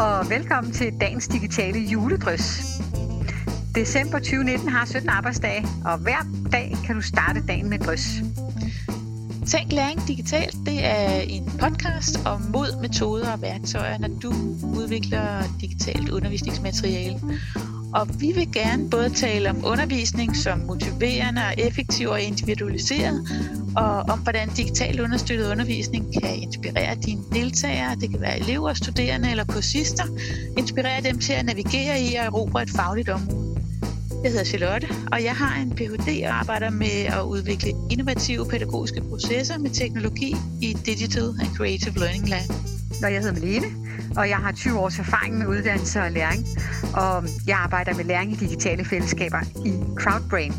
og velkommen til dagens digitale juledrys. December 2019 har 17 arbejdsdage, og hver dag kan du starte dagen med drys. Tænk læring digitalt, det er en podcast om mod, metoder og værktøjer, når du udvikler digitalt undervisningsmateriale. Og vi vil gerne både tale om undervisning som motiverende, effektiv og individualiseret, og om hvordan digitalt understøttet undervisning kan inspirere dine deltagere, det kan være elever, studerende eller kursister, inspirere dem til at navigere i og erobre et fagligt område. Jeg hedder Charlotte, og jeg har en Ph.D. og arbejder med at udvikle innovative pædagogiske processer med teknologi i Digital and Creative Learning Lab. Og jeg hedder Malene, og jeg har 20 års erfaring med uddannelse og læring, og jeg arbejder med læring i digitale fællesskaber i Crowdbrain.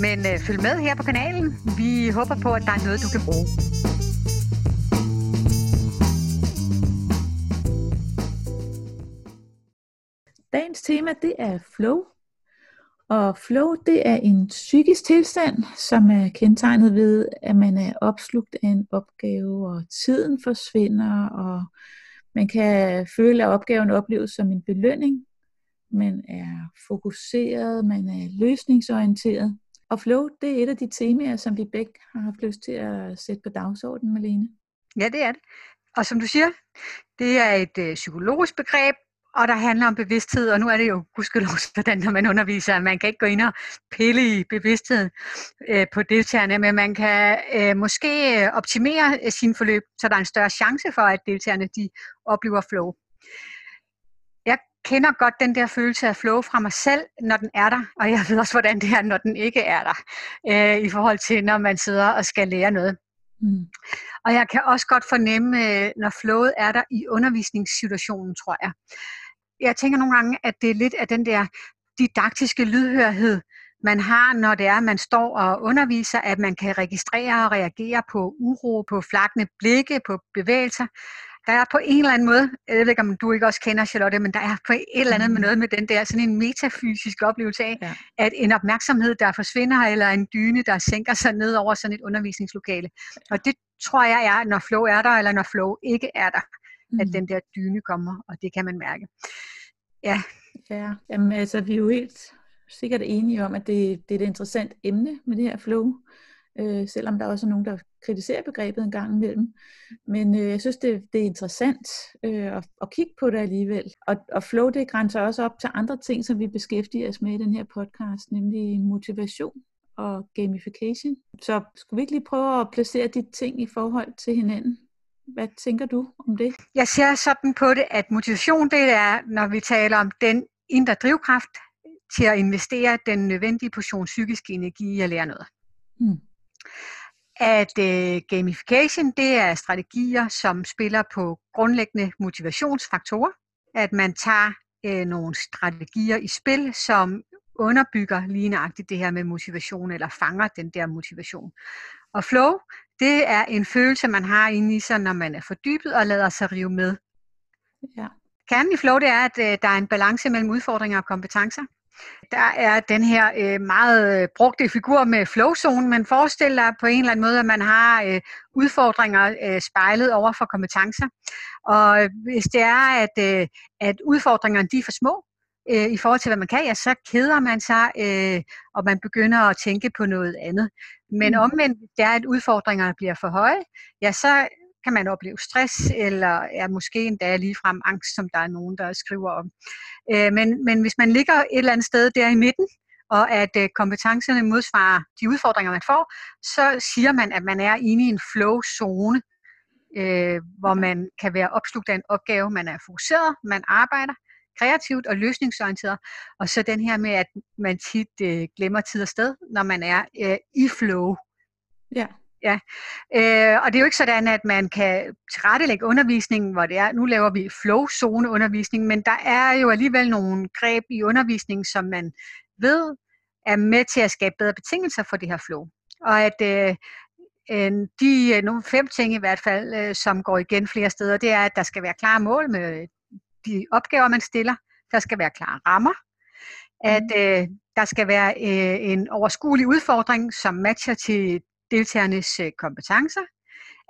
Men følg med her på kanalen. Vi håber på, at der er noget, du kan bruge. Dagens tema, det er flow. Og flow, det er en psykisk tilstand, som er kendetegnet ved, at man er opslugt af en opgave, og tiden forsvinder, og man kan føle, at opgaven opleves som en belønning. Man er fokuseret, man er løsningsorienteret. Og flow, det er et af de temaer, som vi begge har haft lyst til at sætte på dagsordenen, Malene. Ja, det er det. Og som du siger, det er et psykologisk begreb, og der handler om bevidsthed, og nu er det jo gudskelov sådan, når man underviser, at man kan ikke gå ind og pille i bevidstheden på deltagerne, men man kan måske optimere sin forløb, så der er en større chance for, at deltagerne de oplever flow. Jeg kender godt den der følelse af flow fra mig selv, når den er der, og jeg ved også, hvordan det er, når den ikke er der, i forhold til, når man sidder og skal lære noget. Mm. Og jeg kan også godt fornemme, når flowet er der i undervisningssituationen, tror jeg. Jeg tænker nogle gange, at det er lidt af den der didaktiske lydhørhed, man har, når det er, man står og underviser, at man kan registrere og reagere på uro, på flakkende blikke, på bevægelser. Der er på en eller anden måde, jeg ved ikke, om du ikke også kender, Charlotte, men der er på et eller andet med noget med den der, sådan en metafysisk oplevelse af, ja, at en opmærksomhed, der forsvinder, eller en dyne, der sænker sig ned over sådan et undervisningslokale. Og det tror jeg er, når flow er der, eller når flow ikke er der, at den der dyne kommer, og det kan man mærke. Ja. Ja, jamen altså, vi er jo helt sikkert enige om, at det er et interessant emne med det her flow. Selvom der også er nogen, der kritiserer begrebet en gang imellem. Men jeg synes, det er interessant at kigge på det alligevel. Og flow, det grænser også op til andre ting, som vi beskæftiger os med i den her podcast, nemlig motivation og gamification. Så skulle vi ikke lige prøve at placere de ting i forhold til hinanden? Hvad tænker du om det? Jeg ser sådan på det, at motivation, det er, når vi taler om den indre drivkraft til at investere den nødvendige portion psykisk energi i at lære noget. Mm. At gamification, det er strategier, som spiller på grundlæggende motivationsfaktorer. At man tager nogle strategier i spil, som underbygger ligneragtigt det her med motivation, eller fanger den der motivation. Og flow, det er en følelse, man har inde i sig, når man er fordybet og lader sig rive med. Ja. Kernen i flow, det er, at der er en balance mellem udfordringer og kompetencer. Der er den her meget brugte figur med flowzone. Man forestiller sig på en eller anden måde, at man har udfordringer spejlet over for kompetencer. Og hvis det er, at udfordringerne de er for små i forhold til, hvad man kan, ja, så keder man sig, og man begynder at tænke på noget andet. Men omvendt, det er, at udfordringerne bliver for høje, ja, så kan man opleve stress, eller er måske endda ligefrem angst, som der er nogen, der skriver om. Men hvis man ligger et eller andet sted der i midten, og at kompetencerne modsvarer de udfordringer, man får, så siger man, at man er inde i en flow-zone, hvor man kan være opslugt af en opgave, man er fokuseret, man arbejder kreativt og løsningsorienteret, og så den her med, at man tit glemmer tid og sted, når man er i flow. Ja. Ja, og det er jo ikke sådan, at man kan tilrettelægge undervisningen, hvor det er, nu laver vi flow-zone-undervisning, men der er jo alligevel nogle greb i undervisningen, som man ved er med til at skabe bedre betingelser for det her flow. Og at de nogle 5 ting i hvert fald, som går igen flere steder, det er, at der skal være klare mål med de opgaver, man stiller. Der skal være klare rammer. At der skal være en overskuelig udfordring, som matcher til deltagernes kompetencer,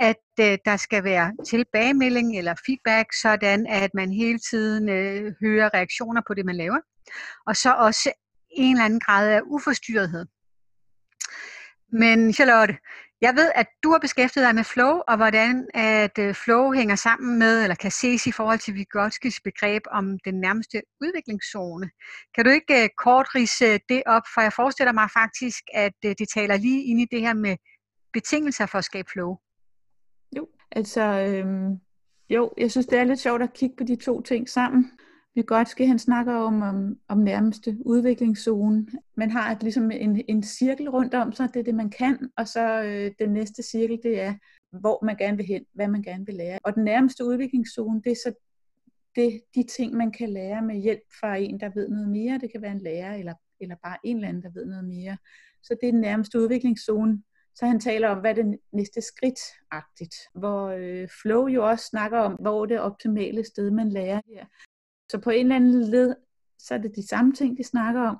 at der skal være tilbagemelding eller feedback, sådan at man hele tiden hører reaktioner på det, man laver. Og så også en eller anden grad af uforstyrrethed. Men Charlotte, jeg ved, at du har beskæftiget dig med flow, og hvordan at flow hænger sammen med, eller kan ses i forhold til Vygotskis begreb om den nærmeste udviklingszone. Kan du ikke kort ridse det op, for jeg forestiller mig faktisk, at det taler lige ind i det her med betingelser for at skabe flow. Jo, altså jo, jeg synes, det er lidt sjovt at kigge på de to ting sammen. Vygotski, han snakker om nærmeste udviklingszone. Man har ligesom en cirkel rundt om sig, det er det, man kan, og så den næste cirkel, det er, hvor man gerne vil hen, hvad man gerne vil lære. Og den nærmeste udviklingszone, det er så de ting, man kan lære med hjælp fra en, der ved noget mere. Det kan være en lærer, eller bare en eller anden, der ved noget mere. Så det er den nærmeste udviklingszone. Så han taler om, hvad det næste skridt-agtigt, hvor flow jo også snakker om, hvor det optimale sted, man lærer her. Så på en eller anden led, så er det de samme ting, de snakker om,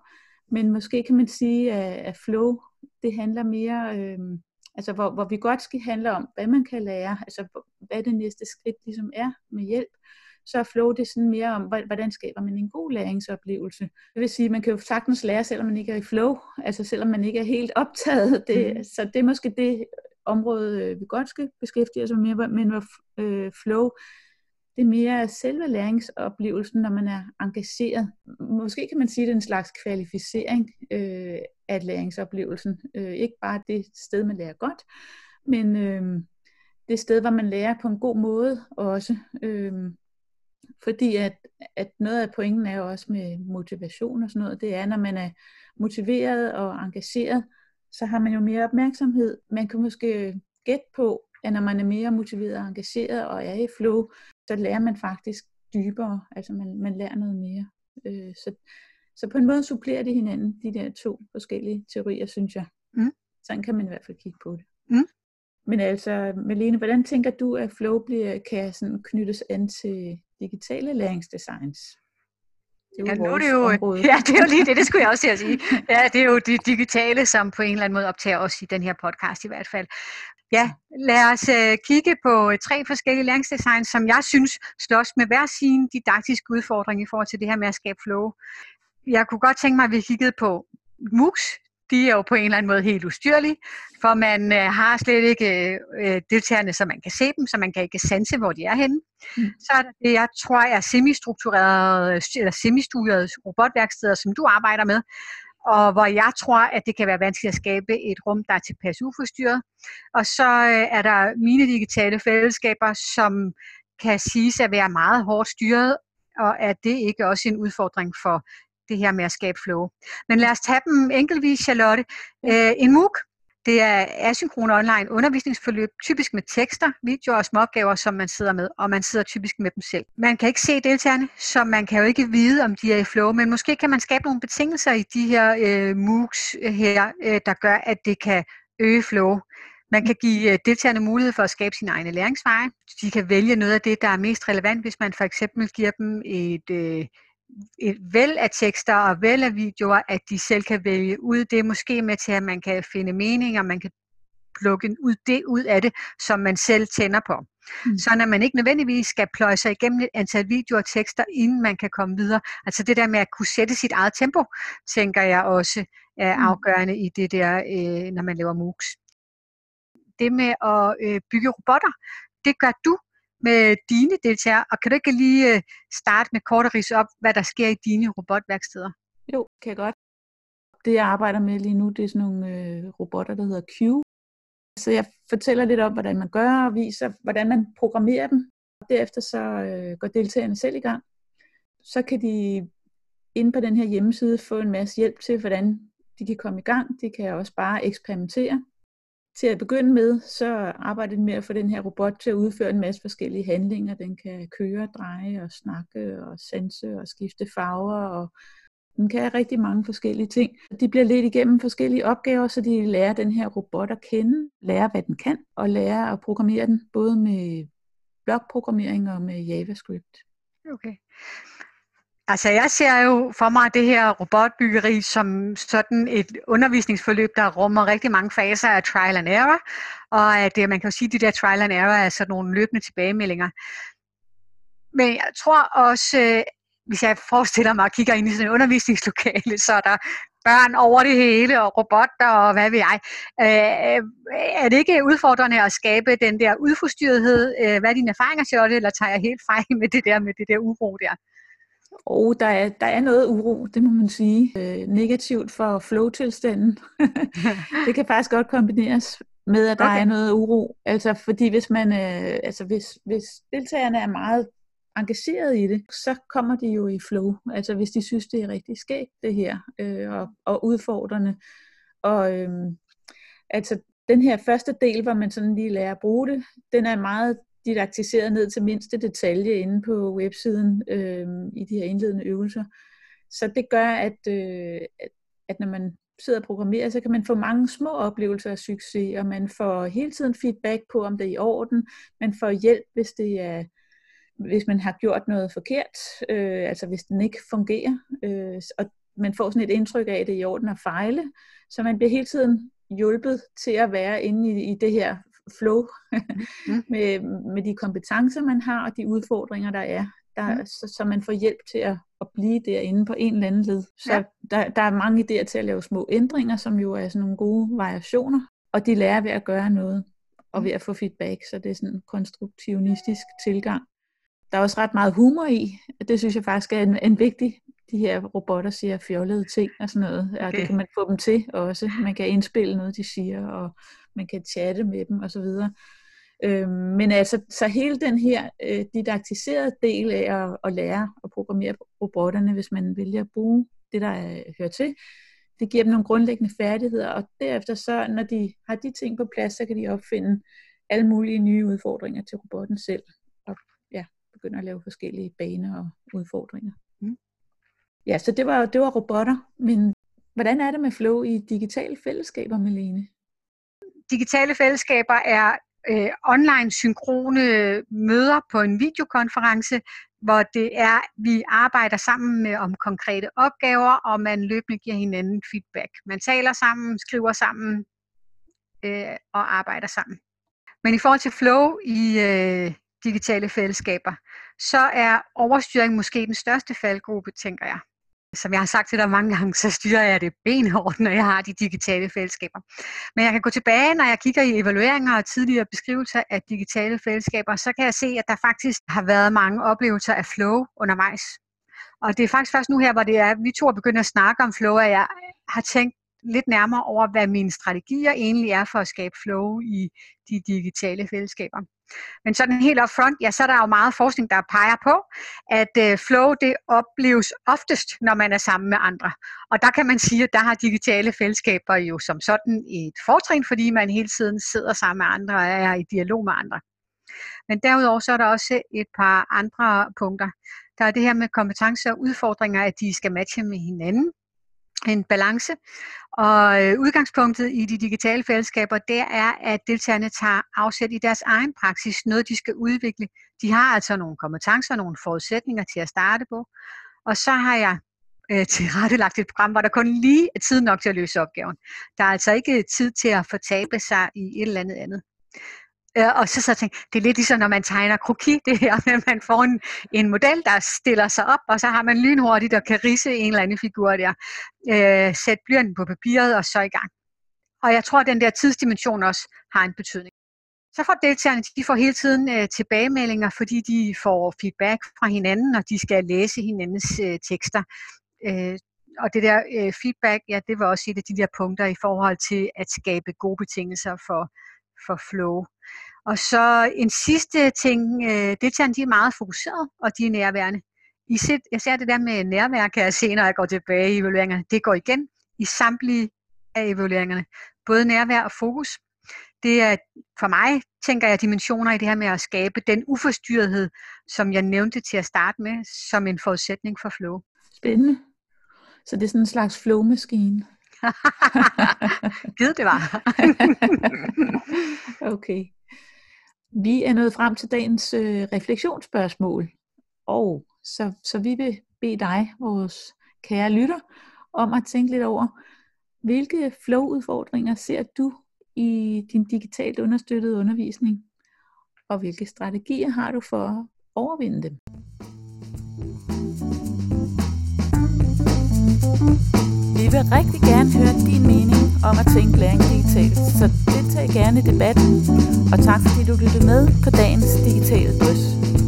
men måske kan man sige, at flow, det handler mere, altså hvor Vygotski handler om, hvad man kan lære, altså hvad det næste skridt ligesom er med hjælp, så er flow det sådan mere om, hvordan skaber man en god læringsoplevelse. Det vil sige, man kan jo sagtens lære, selvom man ikke er i flow, altså selvom man ikke er helt optaget. Så det er måske det område, Vygotski beskæftiger sig med, men hvor flow, det er mere selve læringsoplevelsen, når man er engageret. Måske kan man sige, det er en slags kvalificering af læringsoplevelsen. Ikke bare det sted, man lærer godt, men det sted, hvor man lærer på en god måde også. Fordi at noget af pointen er jo også med motivation og sådan noget. Det er, når man er motiveret og engageret, så har man jo mere opmærksomhed. Man kan måske gætte på, at når man er mere motiveret og engageret og er i flow, så lærer man faktisk dybere, altså man lærer noget mere. Så på en måde supplerer det hinanden, de der to forskellige teorier, synes jeg. Sådan kan man i hvert fald kigge på det. Men altså, Malene, hvordan tænker du, at flow kan sådan knyttes an til digitale læringsdesigns? Det er jo lige det skulle jeg også til at sige. Ja, det er jo det digitale, som på en eller anden måde optager os i den her podcast i hvert fald. Ja, lad os kigge på tre forskellige læringsdesigns, som jeg synes slås med hver sin didaktiske udfordring i forhold til det her med at skabe flow. Jeg kunne godt tænke mig, at vi kiggede på MOOCs. De er jo på en eller anden måde helt ustyrlige, for man har slet ikke deltagerne, så man kan se dem, så man kan ikke sanse, hvor de er henne. Så er der det, jeg tror, er semistrukturerede eller semistudierede robotværksteder, som du arbejder med, og hvor jeg tror, at det kan være vanskeligt at skabe et rum, der er tilpas uforstyrret. Og så er der mine digitale fællesskaber, som kan siges at være meget hårdt styret, og er det ikke også en udfordring for det her med at skabe flow? Men lad os tage dem enkeltvis, Charlotte. En MOOC, det er asynkron online undervisningsforløb, typisk med tekster, videoer og småopgaver, som man sidder med, og man sidder typisk med dem selv. Man kan ikke se deltagerne, så man kan jo ikke vide, om de er i flow, men måske kan man skabe nogle betingelser i de her MOOCs her, der gør, at det kan øge flow. Man kan give deltagerne mulighed for at skabe sine egne læringsveje. De kan vælge noget af det, der er mest relevant, hvis man for eksempel giver dem et væld af tekster og væld af videoer, at de selv kan vælge ud. Det er måske med til, at man kan finde mening, og man kan plukke ud af det, som man selv tænder på. Så når man ikke nødvendigvis skal pløje sig igennem et antal videoer og tekster, inden man kan komme videre. Altså det der med at kunne sætte sit eget tempo, tænker jeg også er afgørende i det der, når man laver MOOCs. Det med at bygge robotter, det gør du med dine deltagere, og kan du ikke lige starte med kort at ridse op, hvad der sker i dine robotværksteder? Jo, kan jeg godt. Det jeg arbejder med lige nu, det er sådan nogle robotter, der hedder Q. Så jeg fortæller lidt om, hvordan man gør, og viser, hvordan man programmerer dem. Derefter så går deltagerne selv i gang. Så kan de inde på den her hjemmeside få en masse hjælp til, hvordan de kan komme i gang. De kan også bare eksperimentere. Til at begynde med, så arbejder den med at få den her robot til at udføre en masse forskellige handlinger. Den kan køre, dreje og snakke og sanse og skifte farver. Og den kan rigtig mange forskellige ting. De bliver ledt igennem forskellige opgaver, så de lærer den her robot at kende, lærer hvad den kan og lærer at programmere den, både med blokprogrammering og med JavaScript. Okay. Altså jeg ser jo for mig det her robotbyggeri som sådan et undervisningsforløb, der rummer rigtig mange faser af trial and error, og at man kan jo sige, at de der trial and error er sådan nogle løbende tilbagemeldinger. Men jeg tror også, hvis jeg forestiller mig og kigger ind i sådan et undervisningslokale, så er der børn over det hele og robotter og hvad ved jeg. Er det ikke udfordrende at skabe den der udforstyrrethed? Hvad er dine erfaringer, Charlotte, eller tager jeg helt fejl med det der uro der? Og der er noget uro, det må man sige. Negativt for flow-tilstanden. Det kan faktisk godt kombineres med, at der er noget uro. Altså fordi hvis man, hvis deltagerne er meget engageret i det, så kommer de jo i flow. Altså hvis de synes, det er rigtig skægt det her, og udfordrende. Og altså den her første del, hvor man sådan lige lærer at bruge det, den er meget didaktiseret ned til mindste detalje inde på websiden i de her indledende øvelser. Så det gør, at når man sidder og programmerer, så kan man få mange små oplevelser af succes, og man får hele tiden feedback på, om det er i orden. Man får hjælp, hvis man har gjort noget forkert, altså hvis den ikke fungerer, og man får sådan et indtryk af, at det er i orden at fejle. Så man bliver hele tiden hjulpet til at være inde i det her flow med de kompetencer, man har, og de udfordringer, der er så man får hjælp til at blive derinde på en eller anden led. Så der er mange idéer til at lave små ændringer, som jo er sådan nogle gode variationer, og de lærer ved at gøre noget, og ved at få feedback, så det er sådan en konstruktionistisk tilgang. Der er også ret meget humor i, og det synes jeg faktisk er en vigtig, de her robotter siger fjollede ting og sådan noget, og det kan man få dem til også. Man kan indspille noget, de siger, og man kan chatte med dem og så videre. Men altså, så hele den her didaktiserede del af at lære at programmere robotterne, hvis man vælger at bruge det, der hører til, det giver dem nogle grundlæggende færdigheder, og derefter så, når de har de ting på plads, så kan de opfinde alle mulige nye udfordringer til robotten selv, og begynde at lave forskellige baner og udfordringer. Ja, så det var robotter, men hvordan er det med flow i digitale fællesskaber, Malene? Digitale fællesskaber er online synkrone møder på en videokonference, hvor vi arbejder sammen med om konkrete opgaver, og man løbende giver hinanden feedback. Man taler sammen, skriver sammen og arbejder sammen. Men i forhold til flow i digitale fællesskaber, så er overstyring måske den største faldgruppe, tænker jeg. Som jeg har sagt til dig mange gange, så styrer jeg det benhårdt, når jeg har de digitale fællesskaber. Men jeg kan gå tilbage, når jeg kigger i evalueringer og tidligere beskrivelser af digitale fællesskaber, så kan jeg se, at der faktisk har været mange oplevelser af flow undervejs. Og det er faktisk først nu her, hvor vi to begynder at snakke om flow, at jeg har tænkt lidt nærmere over, hvad mine strategier egentlig er for at skabe flow i de digitale fællesskaber. Men sådan helt upfront, så er der jo meget forskning, der peger på, at flow det opleves oftest, når man er sammen med andre. Og der kan man sige, at der har digitale fællesskaber jo som sådan et fortrin, fordi man hele tiden sidder sammen med andre og er i dialog med andre. Men derudover så er der også et par andre punkter. Der er det her med kompetencer og udfordringer, at de skal matche med hinanden. En balance, og udgangspunktet i de digitale fællesskaber, det er, at deltagerne tager afsæt i deres egen praksis, noget de skal udvikle. De har altså nogle kompetencer, nogle forudsætninger til at starte på, og så har jeg tilrettelagt et program, hvor der kun lige er tid nok til at løse opgaven. Der er altså ikke tid til at fortabe sig i et eller andet. Og så tænkte jeg, det er lidt ligesom, når man tegner kroki, det her, man får en model, der stiller sig op, og så har man lynhurtigt og kan ridse en eller anden figur der. Sæt blyanten på papiret, og så i gang. Og jeg tror, at den der tidsdimension også har en betydning. Så får deltagerne, de får hele tiden tilbagemeldinger, fordi de får feedback fra hinanden, og de skal læse hinandens tekster. Og det der feedback, det var også et af de der punkter i forhold til at skabe gode betingelser for flow. Og så en sidste ting, deltagerne de er meget fokuseret, og de er nærværende. Jeg ser det der med nærvær, kan jeg se, når jeg går tilbage i evalueringerne. Det går igen i samtlige af evalueringerne. Både nærvær og fokus. Det er for mig, tænker jeg, dimensioner i det her med at skabe den uforstyrrethed, som jeg nævnte til at starte med, som en forudsætning for flow. Spændende. Så det er sådan en slags flow-maskine. Gid det var. Okay. Vi er nået frem til dagens refleksionsspørgsmål, og så vi vil bede dig, vores kære lytter, om at tænke lidt over, hvilke flow-udfordringer ser du i din digitalt understøttede undervisning, og hvilke strategier har du for at overvinde dem? Vi vil rigtig gerne høre din mening om at tænke læring digitalt, så deltag gerne i debatten, og tak fordi du lyttede med på dagens Digitale Drøs.